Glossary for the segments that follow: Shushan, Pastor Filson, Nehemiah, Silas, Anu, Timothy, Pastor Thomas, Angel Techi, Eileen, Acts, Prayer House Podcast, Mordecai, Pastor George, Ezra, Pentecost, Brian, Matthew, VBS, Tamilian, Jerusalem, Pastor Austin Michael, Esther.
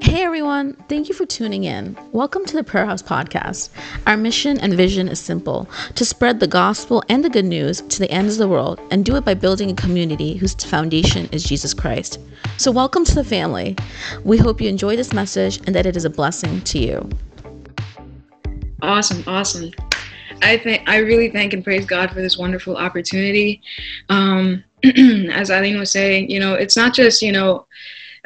Hey everyone, thank you for tuning in. Welcome to the Prayer House Podcast. Our mission and vision is simple, to spread the gospel and the good news to the ends of the world and do it by building a community whose foundation is Jesus Christ. So welcome to the family. We hope you enjoy this message and that it is a blessing to you. Awesome. I really thank and praise God for this wonderful opportunity. As Eileen was saying, it's not just,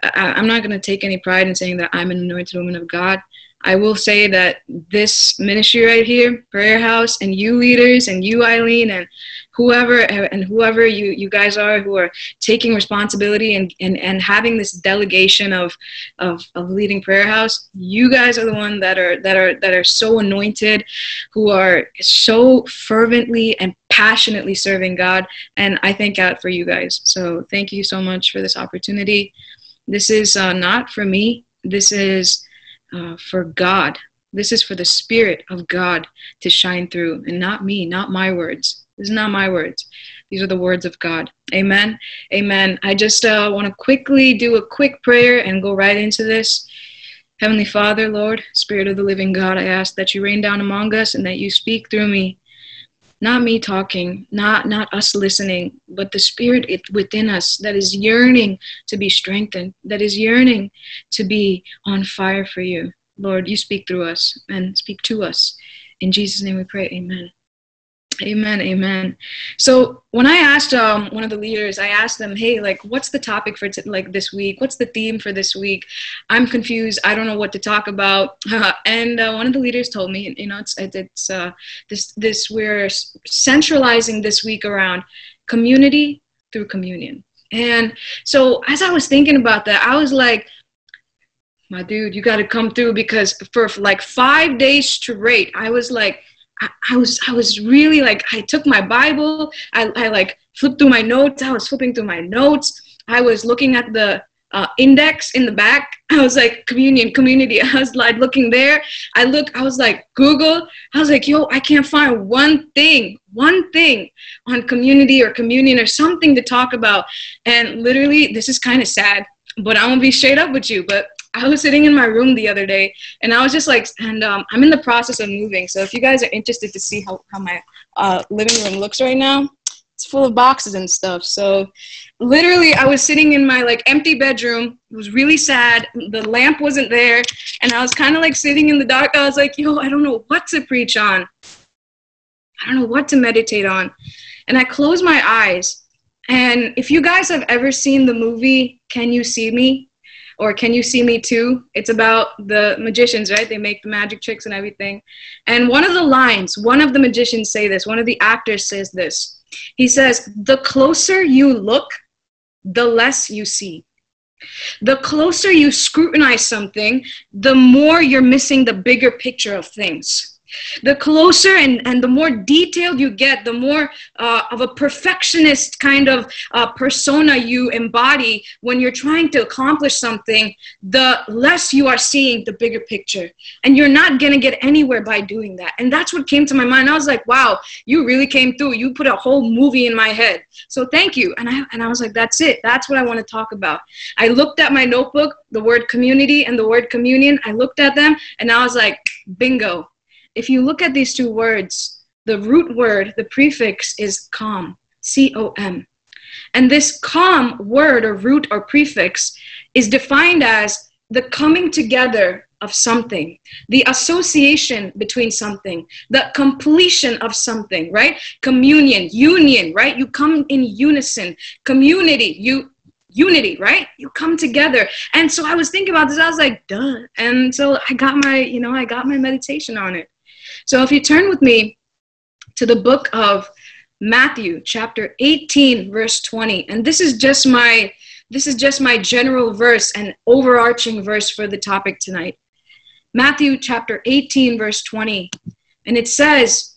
I'm not going to take any pride in saying that I'm an anointed woman of God. I will say that this ministry right here, Prayer House, and you leaders, and you Eileen, and whoever you guys are who are taking responsibility and having this delegation of leading Prayer House, you guys are the one that are so anointed, who are so fervently and passionately serving God, and I thank God for you guys. So thank you so much for this opportunity. This is not for me. This is for God. This is for the Spirit of God to shine through, and not me, not my words. This is not my words. These are the words of God. Amen. Amen. I just want to quickly do a quick prayer and go right into this. Heavenly Father, Lord, Spirit of the living God, I ask that you rain down among us and that you speak through me. Not me talking, not us listening, but the Spirit within us that is yearning to be strengthened, that is yearning to be on fire for you. Lord, you speak through us and speak to us. In Jesus' name we pray, amen. Amen, amen. So when I asked one of the leaders, I asked them, hey, what's the topic for this week? What's the theme for this week? I'm confused. I don't know what to talk about. And one of the leaders told me, we're centralizing this week around community through communion. And so as I was thinking about that, I was like, my dude, you got to come through, because for 5 days straight, I was like, I was really I took my Bible, I flipped through my notes, I was looking at the index in the back, I was like, communion, community, I was like looking there, I was like, Google, I was like, yo, I can't find one thing on community or communion or something to talk about, and literally, this is kind of sad, but I'm going to be straight up with you, but I was sitting in my room the other day, and I was just like, I'm in the process of moving. So if you guys are interested to see how my living room looks right now, it's full of boxes and stuff. So literally I was sitting in my empty bedroom. It was really sad. The lamp wasn't there. And I was kind of sitting in the dark. I was like, yo, I don't know what to preach on. I don't know what to meditate on. And I closed my eyes. And if you guys have ever seen the movie, Can You See Me? Or Can You See Me Too? It's about the magicians, right? They make the magic tricks and everything. And one of the magicians say this, one of the actors says this. He says, the closer you look, the less you see. The closer you scrutinize something, the more you're missing the bigger picture of things. The closer and the more detailed you get, the more of a perfectionist kind of persona you embody when you're trying to accomplish something, the less you are seeing the bigger picture. And you're not going to get anywhere by doing that. And that's what came to my mind. I was like, wow, you really came through. You put a whole movie in my head. So thank you. And I was like, that's it. That's what I want to talk about. I looked at my notebook, the word community and the word communion. I looked at them and I was like, bingo. If you look at these two words, the root word, the prefix is com, C-O-M. And this com word or root or prefix is defined as the coming together of something, the association between something, the completion of something, right? Communion, union, right? You come in unison. Community, unity, right? You come together. And so I was thinking about this. I was like, duh. And so I got my, I got my meditation on it. So if you turn with me to the book of Matthew, chapter 18, verse 20, and this is just my general verse and overarching verse for the topic tonight. Matthew, chapter 18, verse 20, and it says,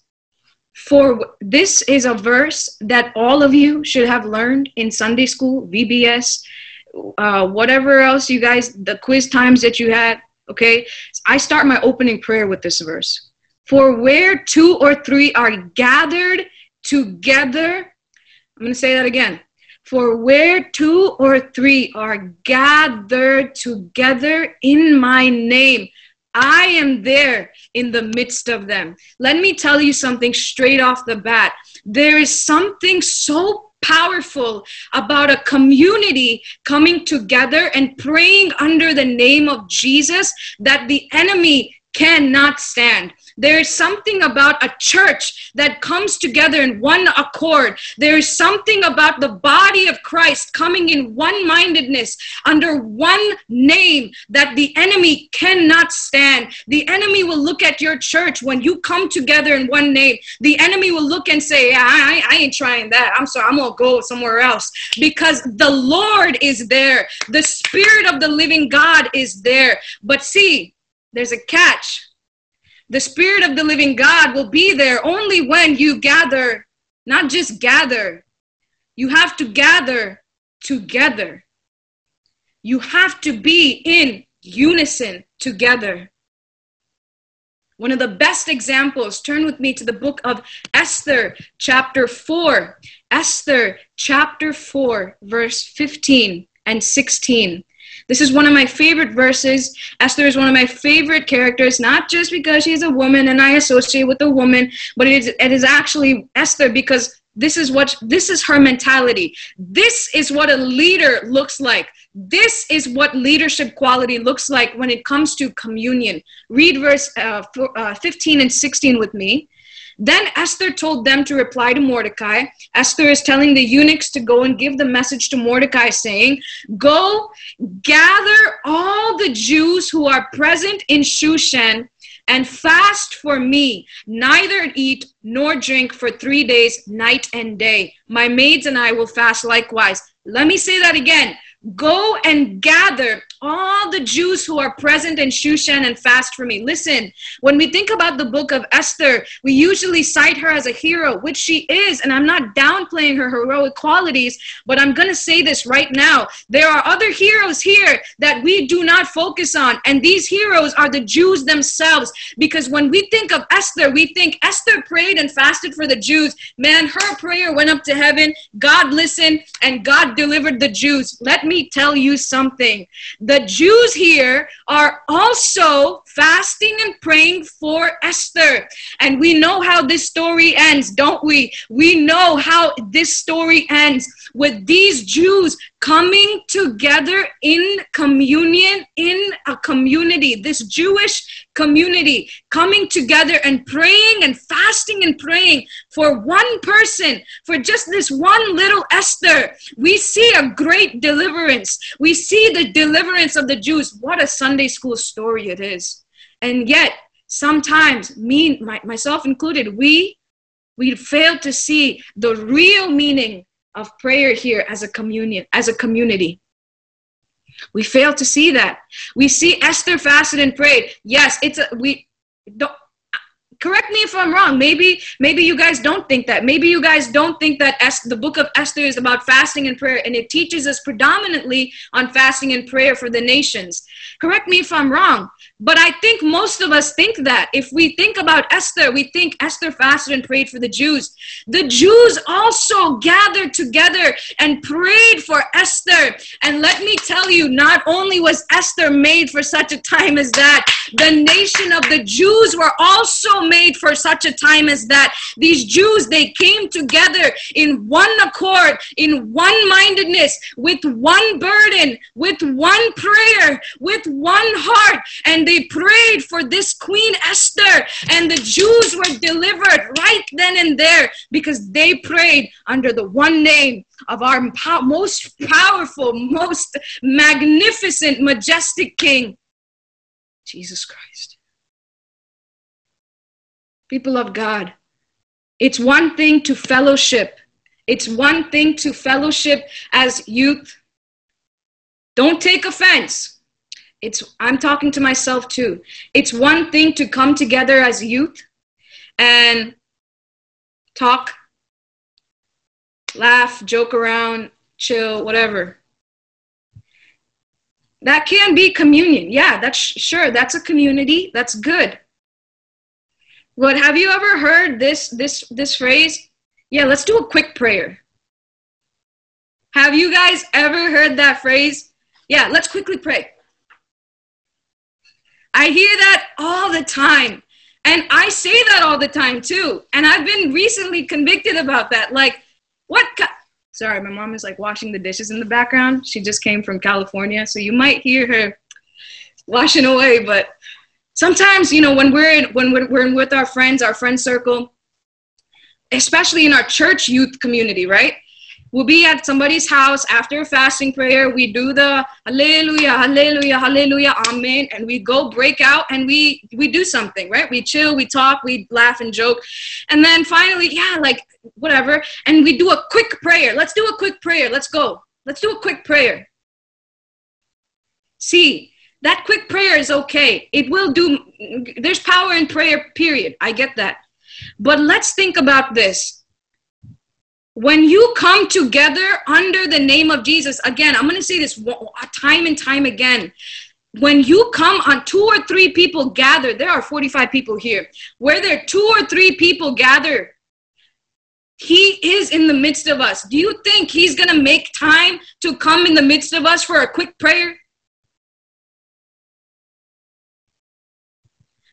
for this is a verse that all of you should have learned in Sunday school, VBS, whatever else you guys, the quiz times that you had, okay? I start my opening prayer with this verse. For where two or three are gathered together, I'm going to say that again. For where two or three are gathered together in my name, I am there in the midst of them. Let me tell you something straight off the bat. There is something so powerful about a community coming together and praying under the name of Jesus that the enemy cannot stand. There is something about a church that comes together in one accord. There is something about the body of Christ coming in one-mindedness under one name that the enemy cannot stand. The enemy will look at your church when you come together in one name. The enemy will look and say, I ain't trying that. I'm sorry, I'm going to go somewhere else. Because the Lord is there. The Spirit of the living God is there. But see, there's a catch. The Spirit of the living God will be there only when you gather, not just gather. You have to gather together. You have to be in unison together. One of the best examples, turn with me to the book of Esther, chapter 4. Esther, chapter 4, verse 15 and 16. This is one of my favorite verses. Esther is one of my favorite characters, not just because she's a woman and I associate with a woman, but it is actually Esther because this is her mentality. This is what a leader looks like. This is what leadership quality looks like when it comes to communion. Read verse 15 and 16 with me. Then Esther told them to reply to Mordecai. Esther is telling the eunuchs to go and give the message to Mordecai saying, go gather all the Jews who are present in Shushan and fast for me, neither eat nor drink for 3 days, night and day. My maids and I will fast likewise. Let me say that again. Go and gather all the Jews who are present in Shushan and fast for me. Listen, when we think about the book of Esther, we usually cite her as a hero, which she is, and I'm not downplaying her heroic qualities, but I'm going to say this right now. There are other heroes here that we do not focus on, and these heroes are the Jews themselves, because when we think of Esther, we think Esther prayed and fasted for the Jews. Man, her prayer went up to heaven, God listened, and God delivered the Jews. Let me tell you something. The Jews here are also fasting and praying for Esther. And we know how this story ends, don't we? We know how this story ends with these Jews coming together in communion, in a community, this Jewish community, coming together and praying and fasting and praying for one person, for just this one little Esther. We see a great deliverance. We see the deliverance of the Jews. What a Sunday school story it is. And yet, sometimes, me, myself included, we fail to see the real meaning of prayer here as a communion, as a community. We fail to see that. We see Esther fasted and prayed. Yes, correct me if I'm wrong. Maybe you guys don't think that. Maybe you guys don't think that the book of Esther is about fasting and prayer, and it teaches us predominantly on fasting and prayer for the nations. Correct me if I'm wrong. But I think most of us think that. If we think about Esther, we think Esther fasted and prayed for the Jews. The Jews also gathered together and prayed for Esther. And let me tell you, not only was Esther made for such a time as that, the nation of the Jews were also made for such a time as that. These Jews, they came together in one accord, in one-mindedness, with one burden, with one prayer, with one heart, and they prayed for this Queen Esther, and the Jews were delivered right then and there because they prayed under the one name of our most powerful, most magnificent, majestic King, Jesus Christ. People of God, it's one thing to fellowship. It's one thing to fellowship as youth. Don't take offense. I'm talking to myself too. It's one thing to come together as youth and talk, laugh, joke around, chill, whatever. That can be communion. Yeah, that's a community. That's good. But have you ever heard this phrase? Yeah, let's do a quick prayer. Have you guys ever heard that phrase? Yeah, let's quickly pray. I hear that all the time. And I say that all the time too. And I've been recently convicted about that. Like, what? Sorry, my mom is like washing the dishes in the background. She just came from California. So you might hear her washing away. But sometimes, you know, when we're with our friend circle, especially in our church youth community, right? We'll be at somebody's house after a fasting prayer. We do the hallelujah, hallelujah, hallelujah, amen. And we go break out and we do something, right? We chill, we talk, we laugh and joke. And then finally, yeah, like whatever. And we do a quick prayer. Let's do a quick prayer. Let's go. Let's do a quick prayer. See, that quick prayer is okay. It will do. There's power in prayer, period. I get that. But let's think about this. When you come together under the name of Jesus, again, I'm going to say this time and time again. When you come on, two or three people gather, there are 45 people here. Where there are two or three people gather, he is in the midst of us. Do you think he's going to make time to come in the midst of us for a quick prayer?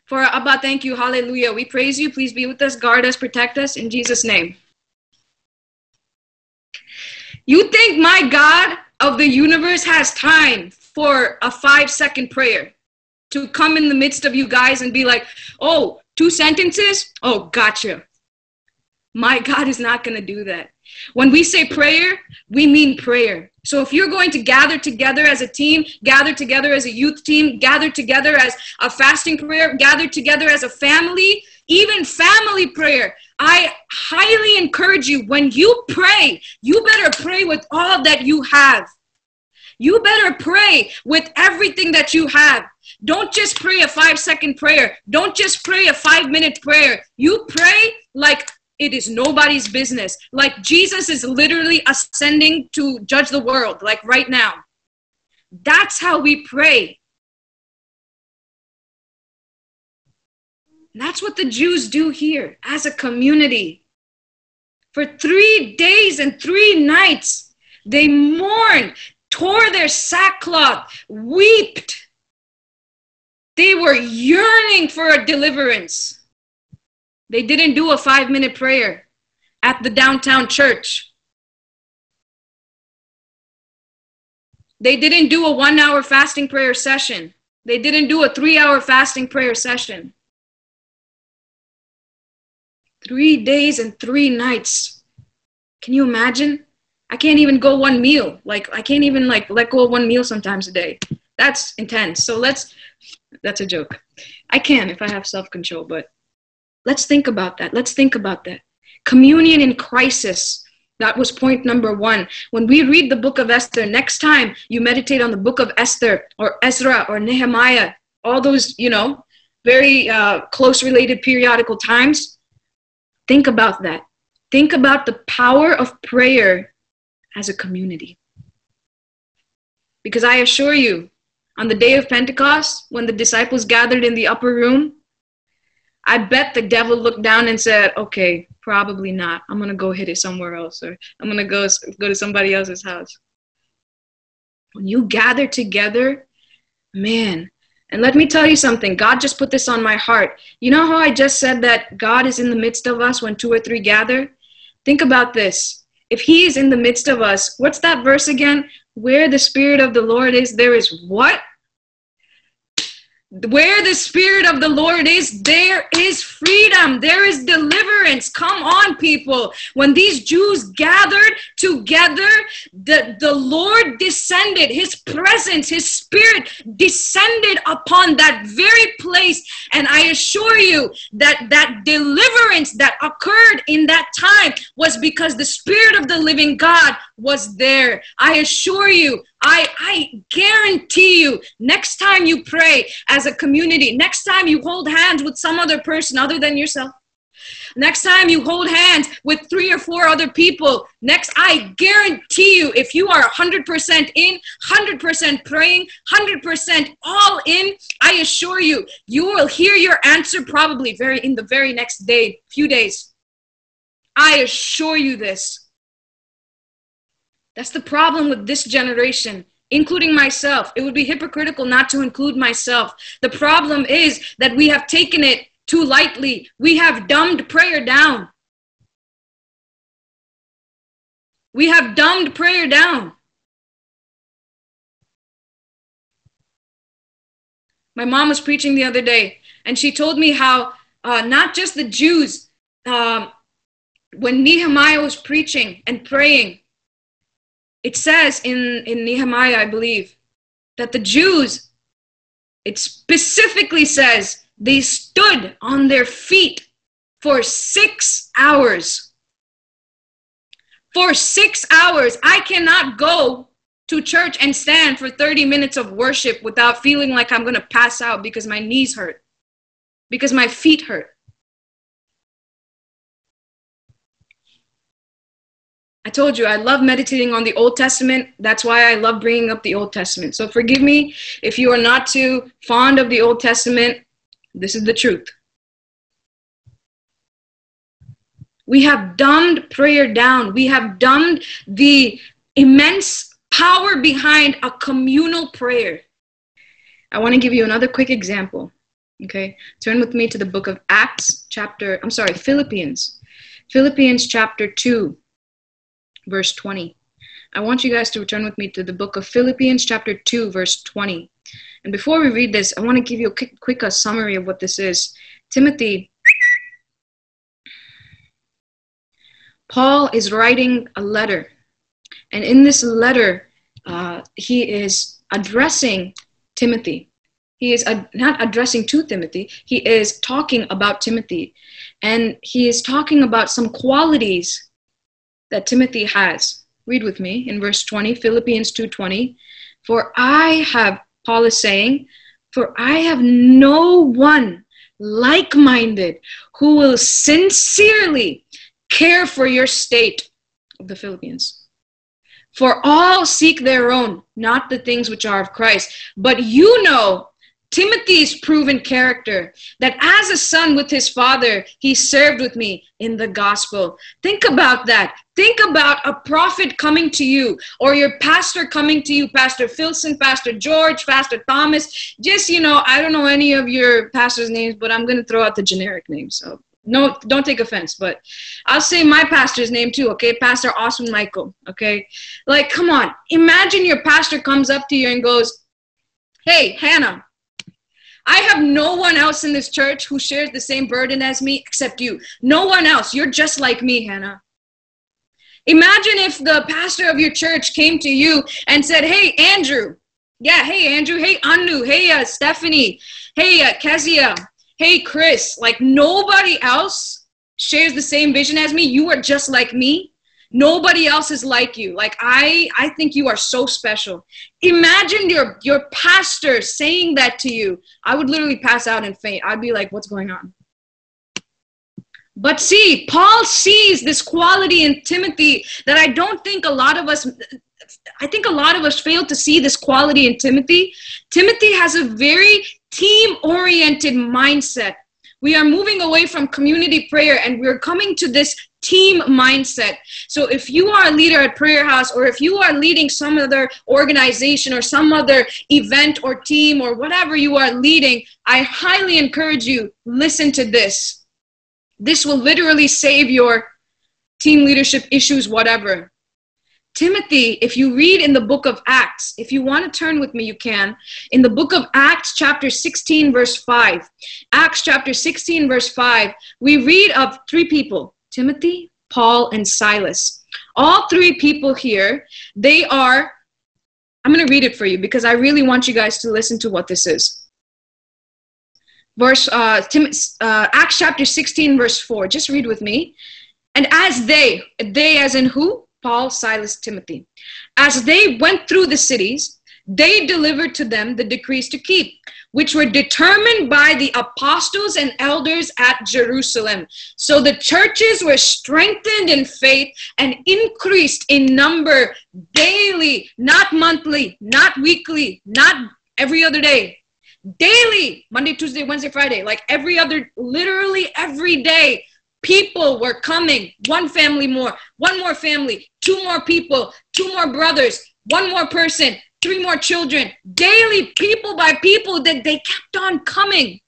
For Abba, thank you. Hallelujah. We praise you. Please be with us, guard us, protect us in Jesus' name. You think my God of the universe has time for a 5-second prayer to come in the midst of you guys and be like, oh, 2 sentences? Oh, gotcha. My God is not going to do that. When we say prayer, we mean prayer. So if you're going to gather together as a team, gather together as a youth team, gather together as a fasting prayer, gather together as a family, even family prayer, I highly encourage you, when you pray, you better pray with all that you have. You better pray with everything that you have. Don't just pray a 5-second prayer. Don't just pray a 5-minute prayer. You pray like it is nobody's business. Like Jesus is literally ascending to judge the world, like right now. That's how we pray. That's what the Jews do here as a community. For 3 days and 3 nights, they mourned, tore their sackcloth, wept. They were yearning for a deliverance. They didn't do a 5-minute prayer at the downtown church. They didn't do a 1-hour fasting prayer session. They didn't do a 3-hour fasting prayer session. 3 days and 3 nights. Can you imagine? I can't even go one meal. Like, I can't even like let go of one meal sometimes a day. That's intense. So that's a joke. I can if I have self-control, but let's think about that. Let's think about that. Communion in crisis. That was point number 1. When we read the book of Esther, next time you meditate on the book of Esther or Ezra or Nehemiah, all those, you know, very close related periodical times, think about that. Think about the power of prayer as a community. Because I assure you, on the day of Pentecost, when the disciples gathered in the upper room, I bet the devil looked down and said, okay, probably not. I'm going to go hit it somewhere else, or I'm going to go to somebody else's house. When you gather together, man. And let me tell you something. God just put this on my heart. You know how I just said that God is in the midst of us when 2 or 3 gather? Think about this. If he is in the midst of us, what's that verse again? Where the Spirit of the Lord is, there is what? Where the Spirit of the Lord is, there is freedom. There is deliverance. Come on, people. When these Jews gathered together, the Lord descended. His presence, his Spirit descended upon that very place. And I assure you that that deliverance that occurred in that time was because the Spirit of the living God was there. I assure you, I guarantee you, next time you pray as a community, next time you hold hands with some other person other than yourself, next time you hold hands with 3 or 4 other people, next, I guarantee you, if you are 100% in, 100% praying, 100% all in, I assure you, you will hear your answer probably in the very next day, few days. I assure you this. That's the problem with this generation, including myself. It would be hypocritical not to include myself. The problem is that we have taken it too lightly. We have dumbed prayer down. We have dumbed prayer down. My mom was preaching the other day, and she told me how not just the Jews, when Nehemiah was preaching and praying, it says in Nehemiah, I believe, that the Jews, it specifically says, they stood on their feet for 6 hours. For 6 hours. I cannot go to church and stand for 30 minutes of worship without feeling like I'm going to pass out because my knees hurt, because my feet hurt. I told you, I love meditating on the Old Testament. That's why I love bringing up the Old Testament. So forgive me if you are not too fond of the Old Testament. This is the truth. We have dumbed prayer down. We have dumbed the immense power behind a communal prayer. I want to give you another quick example. Okay, turn with me to the book of Acts chapter, I'm sorry, Philippians. Philippians chapter 2. Verse 20. I want you guys to return with me to the book of Philippians chapter 2, verse 20. And before we read this, I want to give you a quick summary of what this is. Timothy, Paul is writing a letter. And in this letter, he is addressing Timothy. He is not addressing to Timothy. He is talking about Timothy. And he is talking about some qualities that Timothy has. Read with me in verse 20, Philippians 2:20. For I have, Paul is saying, for I have no one like-minded who will sincerely care for your state of the Philippians. For all seek their own, not the things which are of Christ. But you know Timothy's proven character, that as a son with his father, he served with me in the gospel. Think about that. Think about a prophet coming to you, or your pastor coming to you, Pastor Filson, Pastor George, Pastor Thomas. Just, you know, I don't know any of your pastors' names, but I'm going to throw out the generic names. So no, don't take offense, but I'll say my pastor's name too, okay? Pastor Austin Michael, okay? Like, come on. Imagine your pastor comes up to you and goes, hey, Hannah, I have no one else in this church who shares the same burden as me except you. No one else. You're just like me, Hannah. Imagine if the pastor of your church came to you and said, hey, Andrew. Yeah, hey, Andrew. Hey, Anu. Hey, Stephanie. Hey, Kezia. Hey, Chris. Like, nobody else shares the same vision as me. You are just like me. Nobody else is like you. Like, I think you are so special. Imagine your pastor saying that to you. I would literally pass out and faint. I'd be like, what's going on? But see, Paul sees this quality in Timothy that I don't think a lot of us, I think a lot of us fail to see this quality in Timothy. Timothy has a very team-oriented mindset. We are moving away from community prayer, and we're coming to this team mindset. So if you are a leader at Prayer House, or if you are leading some other organization or some other event or team or whatever you are leading, I highly encourage you, listen to this. This will literally save your team leadership issues, whatever. Timothy, if you read in the book of Acts, if you want to turn with me, you can. In the book of Acts chapter 16, verse 5. Acts chapter 16, verse 5, we read of three people. Timothy, Paul, and Silas. All three people here, they are, I'm going to read it for you because I really want you guys to listen to what this is. Acts chapter 16, verse 4. Just read with me. And as they as in who? Paul, Silas, Timothy. As they went through the cities, they delivered to them the decrees to keep, which were determined by the apostles and elders at Jerusalem. So the churches were strengthened in faith and increased in number daily, not monthly, not weekly, not every other day. Daily, Monday, Tuesday, Wednesday, Friday, like every other, literally every day, people were coming, one family more, one more family, two more people, two more brothers, one more person, three more children, daily, people by people, that they kept on coming.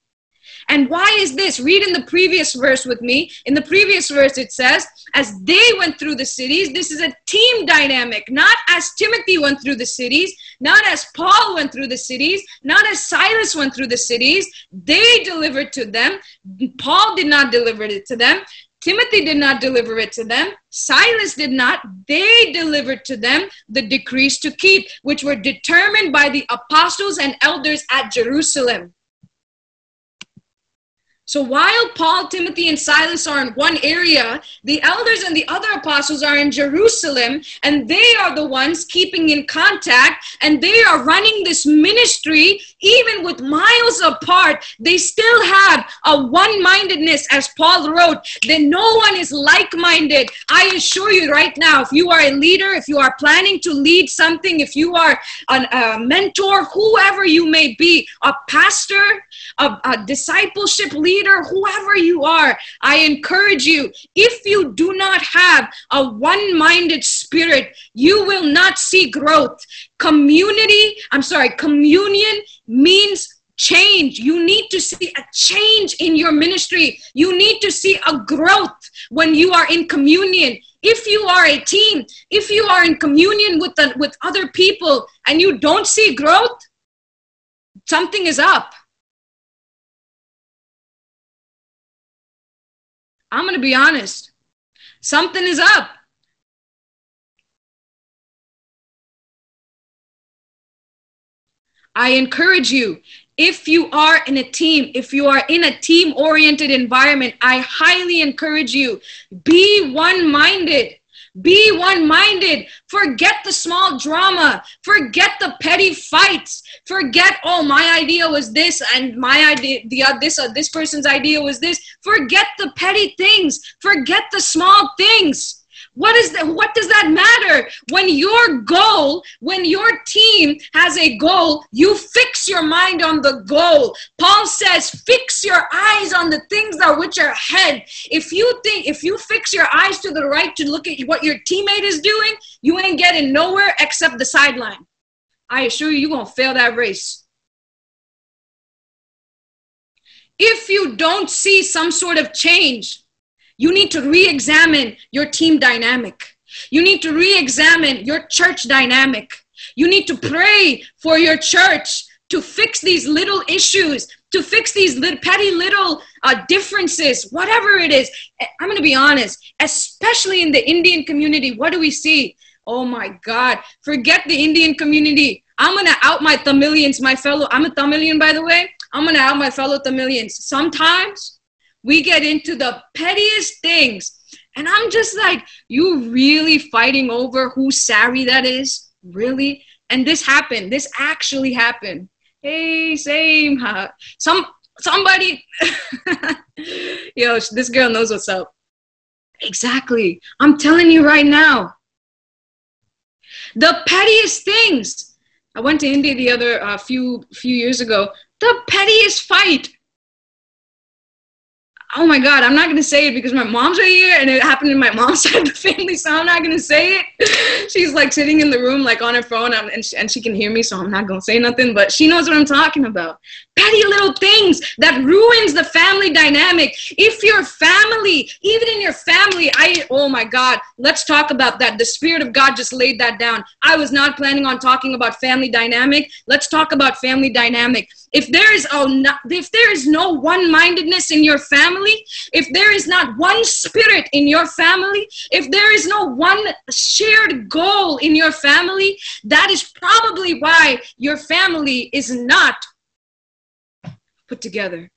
And why is this? Read in the previous verse with me. In the previous verse, it says, as they went through the cities, this is a team dynamic, not as Timothy went through the cities, not as Paul went through the cities, not as Silas went through the cities. They delivered to them. Paul did not deliver it to them. Timothy did not deliver it to them. Silas did not. They delivered to them the decrees to keep, which were determined by the apostles and elders at Jerusalem. So while Paul, Timothy, and Silas are in one area, the elders and the other apostles are in Jerusalem, and they are the ones keeping in contact, and they are running this ministry even with miles apart. They still have a one-mindedness, as Paul wrote, that no one is like-minded. I assure you right now, if you are a leader, if you are planning to lead something, if you are a mentor, whoever you may be, a pastor, a discipleship leader, whoever you are, I encourage you, if you do not have a one-minded spirit, you will not see growth. Communion means change. You need to see a change in your ministry. You need to see a growth when you are in communion. If you are a team, if you are in communion with other people and you don't see growth, something is up. I'm going to be honest. Something is up. I encourage you, if you are in a team, if you are in a team-oriented environment, I highly encourage you, be one-minded. Be one-minded. Forget the small drama. Forget the petty fights. Forget, oh, my idea was this, and my idea, this or this person's idea was this. Forget the petty things. Forget the small things. What is that? What does that matter? When your goal, when your team has a goal, you fix your mind on the goal. Paul says, fix your eyes on the things that which are ahead. If you fix your eyes to the right to look at what your teammate is doing, you ain't getting nowhere except the sideline. I assure you, you're going to fail that race. If you don't see some sort of change, you need to re-examine your team dynamic. You need to re-examine your church dynamic. You need to pray for your church to fix these little issues, to fix these petty little differences, whatever it is. I'm going to be honest, especially in the Indian community, what do we see? Oh my God, forget the Indian community. I'm going to out my Tamilians, I'm a Tamilian, by the way. I'm going to out my fellow Tamilians. Sometimes we get into the pettiest things. And I'm just like, you really fighting over whose sari that is? Really? And this happened. This actually happened. Hey, same. Huh? Somebody. Yo, this girl knows what's up. Exactly. I'm telling you right now. The pettiest things. I went to India the other few years ago. The pettiest fight. Oh my God, I'm not going to say it because my mom's right here and it happened in my mom's side of the family, so I'm not going to say it. She's like sitting in the room like on her phone and she can hear me, so I'm not going to say nothing, but she knows what I'm talking about. Petty little things that ruins the family dynamic. If your family, even in your family, oh my God, let's talk about that. The Spirit of God just laid that down. I was not planning on talking about family dynamic. Let's talk about family dynamic. If there is no one-mindedness in your family, if there is not one spirit in your family, if there is no one shared goal in your family, that is probably why your family is not put together.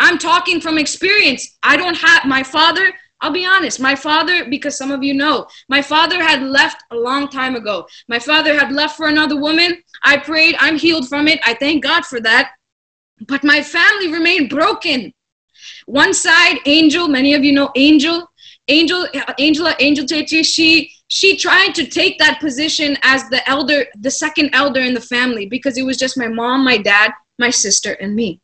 I'm talking from experience. I don't have my father. I'll be honest, my father, because some of you know, my father had left a long time ago. My father had left for another woman. I prayed, I'm healed from it. I thank God for that. But my family remained broken. One side, Angel, many of you know Angel Techi, she tried to take that position as the elder, the second elder in the family, because it was just my mom, my dad, my sister, and me.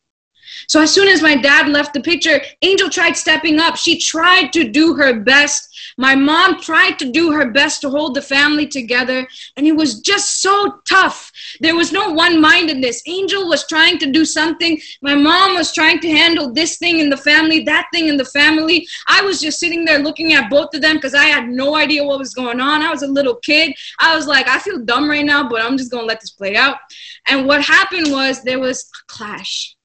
So as soon as my dad left the picture, Angel tried stepping up. She tried to do her best. My mom tried to do her best to hold the family together, and it was just so tough. There was no one mind in this. Angel was trying to do something. My mom was trying to handle this thing in the family, that thing in the family. I was just sitting there looking at both of them because I had no idea what was going on. I was a little kid. I was like, I feel dumb right now, but I'm just going to let this play out. And what happened was there was a clash.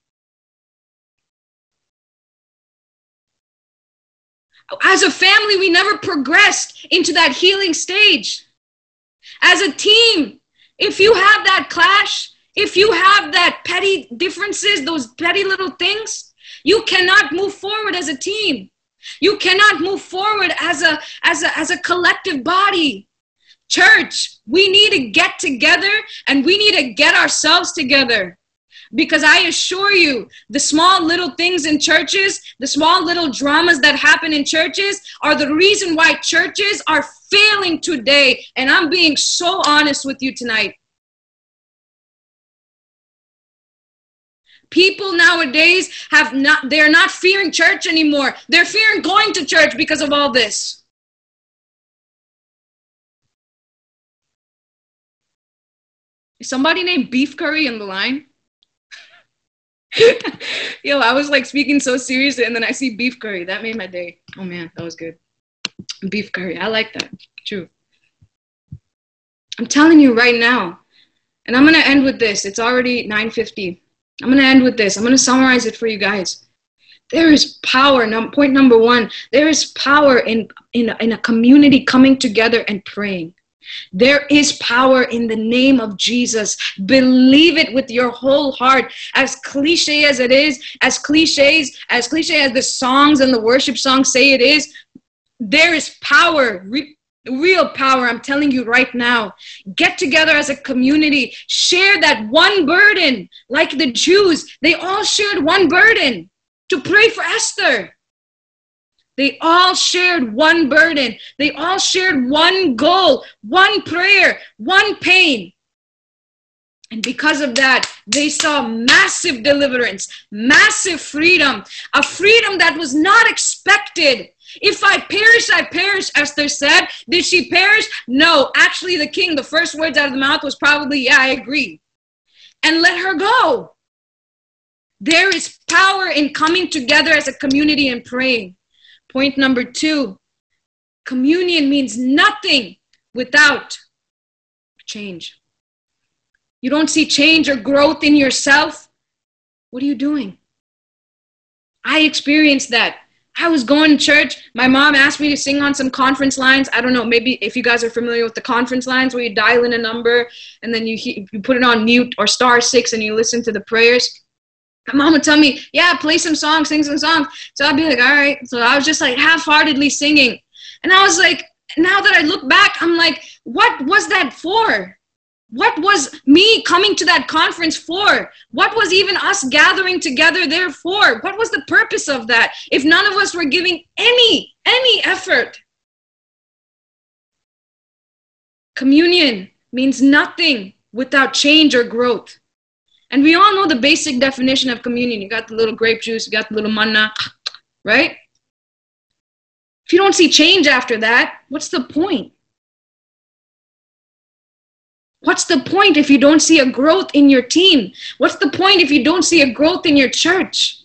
As a family, we never progressed into that healing stage. As a team, if you have that clash, if you have that petty differences, those petty little things, you cannot move forward as a team. You cannot move forward as a collective body. Church, we need to get together and we need to get ourselves together. Because I assure you, the small little things in churches, the small little dramas that happen in churches are the reason why churches are failing today. And I'm being so honest with you tonight. People nowadays they're not fearing church anymore. They're fearing going to church because of all this. Is somebody named Beef Curry in the line? Yo, I was like speaking so seriously and then I see beef curry. That made my day. Oh man, that was good. Beef curry. I like that. True. I'm telling you right now, and I'm going to end with this. It's already 9:50. I'm going to end with this. I'm going to summarize it for you guys. There is power. Point number one, there is power in a community coming together and praying. There is power in the name of Jesus. Believe it with your whole heart. As cliche as it is, as cliche as the songs and the worship songs say it is, there is power, real power, I'm telling you right now. Get together as a community. Share that one burden. Like the Jews, they all shared one burden: to pray for Esther. They all shared one burden. They all shared one goal, one prayer, one pain. And because of that, they saw massive deliverance, massive freedom, a freedom that was not expected. If I perish, I perish, Esther said. Did she perish? No. Actually, the king, the first words out of the mouth was probably, yeah, I agree. And let her go. There is power in coming together as a community and praying. Point number two, communion means nothing without change. You don't see change or growth in yourself. What are you doing? I experienced that. I was going to church. My mom asked me to sing on some conference lines. I don't know, maybe if you guys are familiar with the conference lines where you dial in a number and then you put it on mute or *6 and you listen to the prayers. My mom would tell me, yeah, play some songs, sing some songs. So I'd be like, all right. So I was just like half-heartedly singing. And I was like, now that I look back, I'm like, what was that for? What was me coming to that conference for? What was even us gathering together there for? What was the purpose of that if none of us were giving any effort? Communion means nothing without change or growth. And we all know the basic definition of communion. You got the little grape juice, you got the little manna, right? If you don't see change after that, what's the point? What's the point if you don't see a growth in your team? What's the point if you don't see a growth in your church?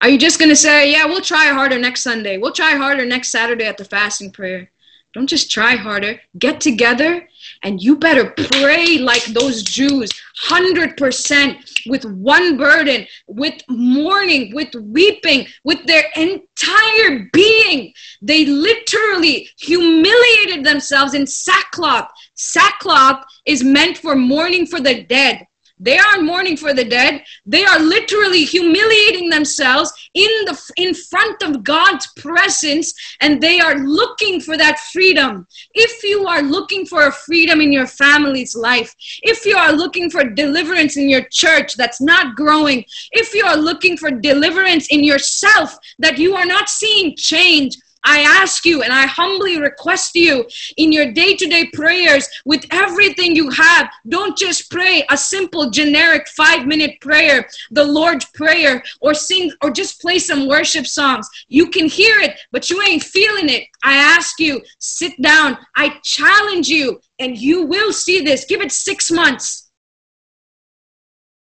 Are you just going to say, yeah, we'll try harder next Sunday. We'll try harder next Saturday at the fasting prayer. Don't just try harder. Get together and you better pray like those Jews, 100% with one burden, with mourning, with weeping, with their entire being. They literally humiliated themselves in sackcloth. Sackcloth is meant for mourning for the dead. They aren't mourning for the dead. They are literally humiliating themselves in front of God's presence, and they are looking for that freedom. If you are looking for a freedom in your family's life, if you are looking for deliverance in your church that's not growing, if you are looking for deliverance in yourself that you are not seeing change, I ask you and I humbly request you in your day-to-day prayers with everything you have, don't just pray a simple generic 5-minute prayer, the Lord's Prayer, or sing or just play some worship songs. You can hear it, but you ain't feeling it. I ask you, sit down. I challenge you, and you will see this. Give it 6 months.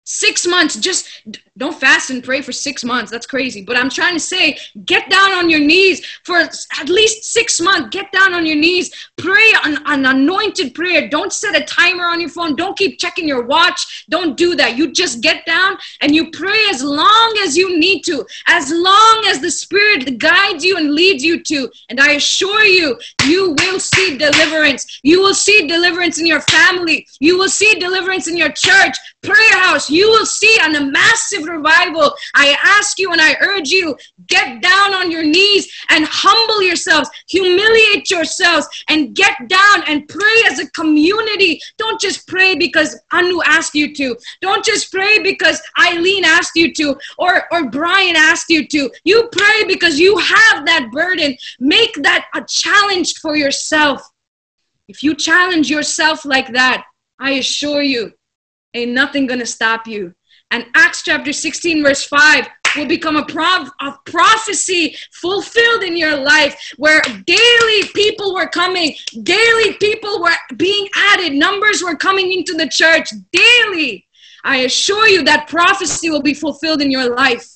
6 months, just don't fast and pray for 6 months. That's crazy. But I'm trying to say, get down on your knees for at least 6 months. Get down on your knees. Pray an anointed prayer. Don't set a timer on your phone. Don't keep checking your watch. Don't do that. You just get down and you pray as long as you need to, as long as the Spirit guides you and leads you to. And I assure you, you will see deliverance. You will see deliverance in your family. You will see deliverance in your church, prayer house. You will see a massive revival. I ask you and I urge you, get down on your knees and humble yourselves, humiliate yourselves, and get down and pray as a community. Don't just pray because Anu asked you to. Don't just pray because Eileen asked you to, or Brian asked you to. You pray because you have that burden. Make that a challenge for yourself. If you challenge yourself like that, I assure you, ain't nothing gonna stop you. And Acts chapter 16 verse 5 will become a prophecy fulfilled in your life, where daily people were coming, daily people were being added, numbers were coming into the church daily. I assure you that prophecy will be fulfilled in your life.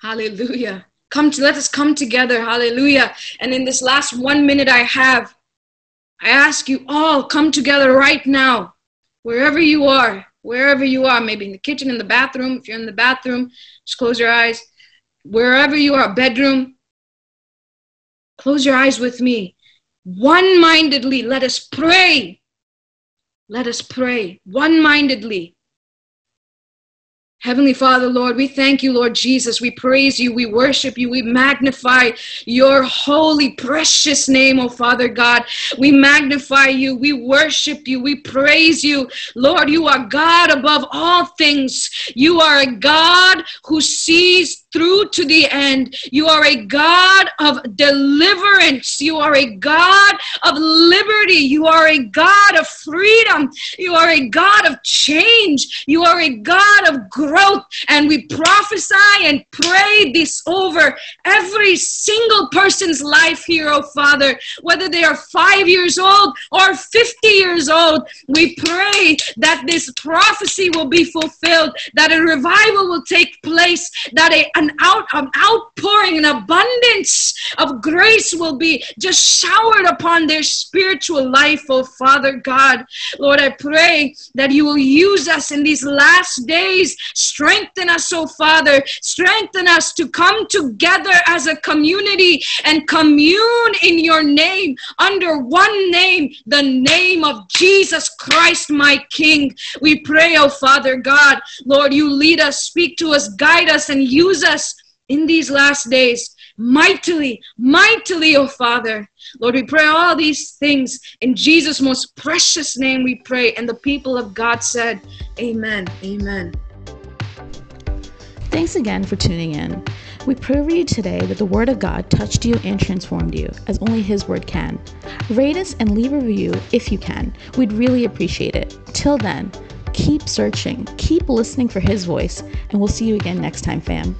Hallelujah. Let us come together. Hallelujah. And in this last 1 minute I have, I ask you all, come together right now. Wherever you are, maybe in the kitchen, in the bathroom. If you're in the bathroom, just close your eyes. Wherever you are, bedroom, close your eyes with me. One-mindedly, let us pray. Let us pray one-mindedly. Heavenly Father, Lord, we thank you, Lord Jesus. We praise you. We worship you. We magnify your holy, precious name, oh Father God. We magnify you. We worship you. We praise you. Lord, you are God above all things. You are a God who sees through to the end. You are a God of deliverance. You are a God of liberty. You are a God of freedom. You are a God of change. You are a God of growth. And we prophesy and pray this over every single person's life here, oh Father, whether they are 5 years old or 50 years old. We pray that this prophecy will be fulfilled, that a revival will take place, that an outpouring, an abundance of grace will be just showered upon their spiritual life, oh Father God. Lord, I pray that you will use us in these last days. Strengthen us, oh Father. Strengthen us to come together as a community and commune in your name, under one name, the name of Jesus Christ, my King. We pray, oh Father God, Lord, you lead us, speak to us, guide us, and use us in these last days mightily, mightily, oh Father. Lord, we pray all these things in Jesus' most precious name we pray. And the people of God said, amen, amen. Thanks again for tuning in. We pray for you today that the Word of God touched you and transformed you, as only His Word can. Rate us and leave a review if you can. We'd really appreciate it. Till then, keep searching, keep listening for His voice, and we'll see you again next time, fam.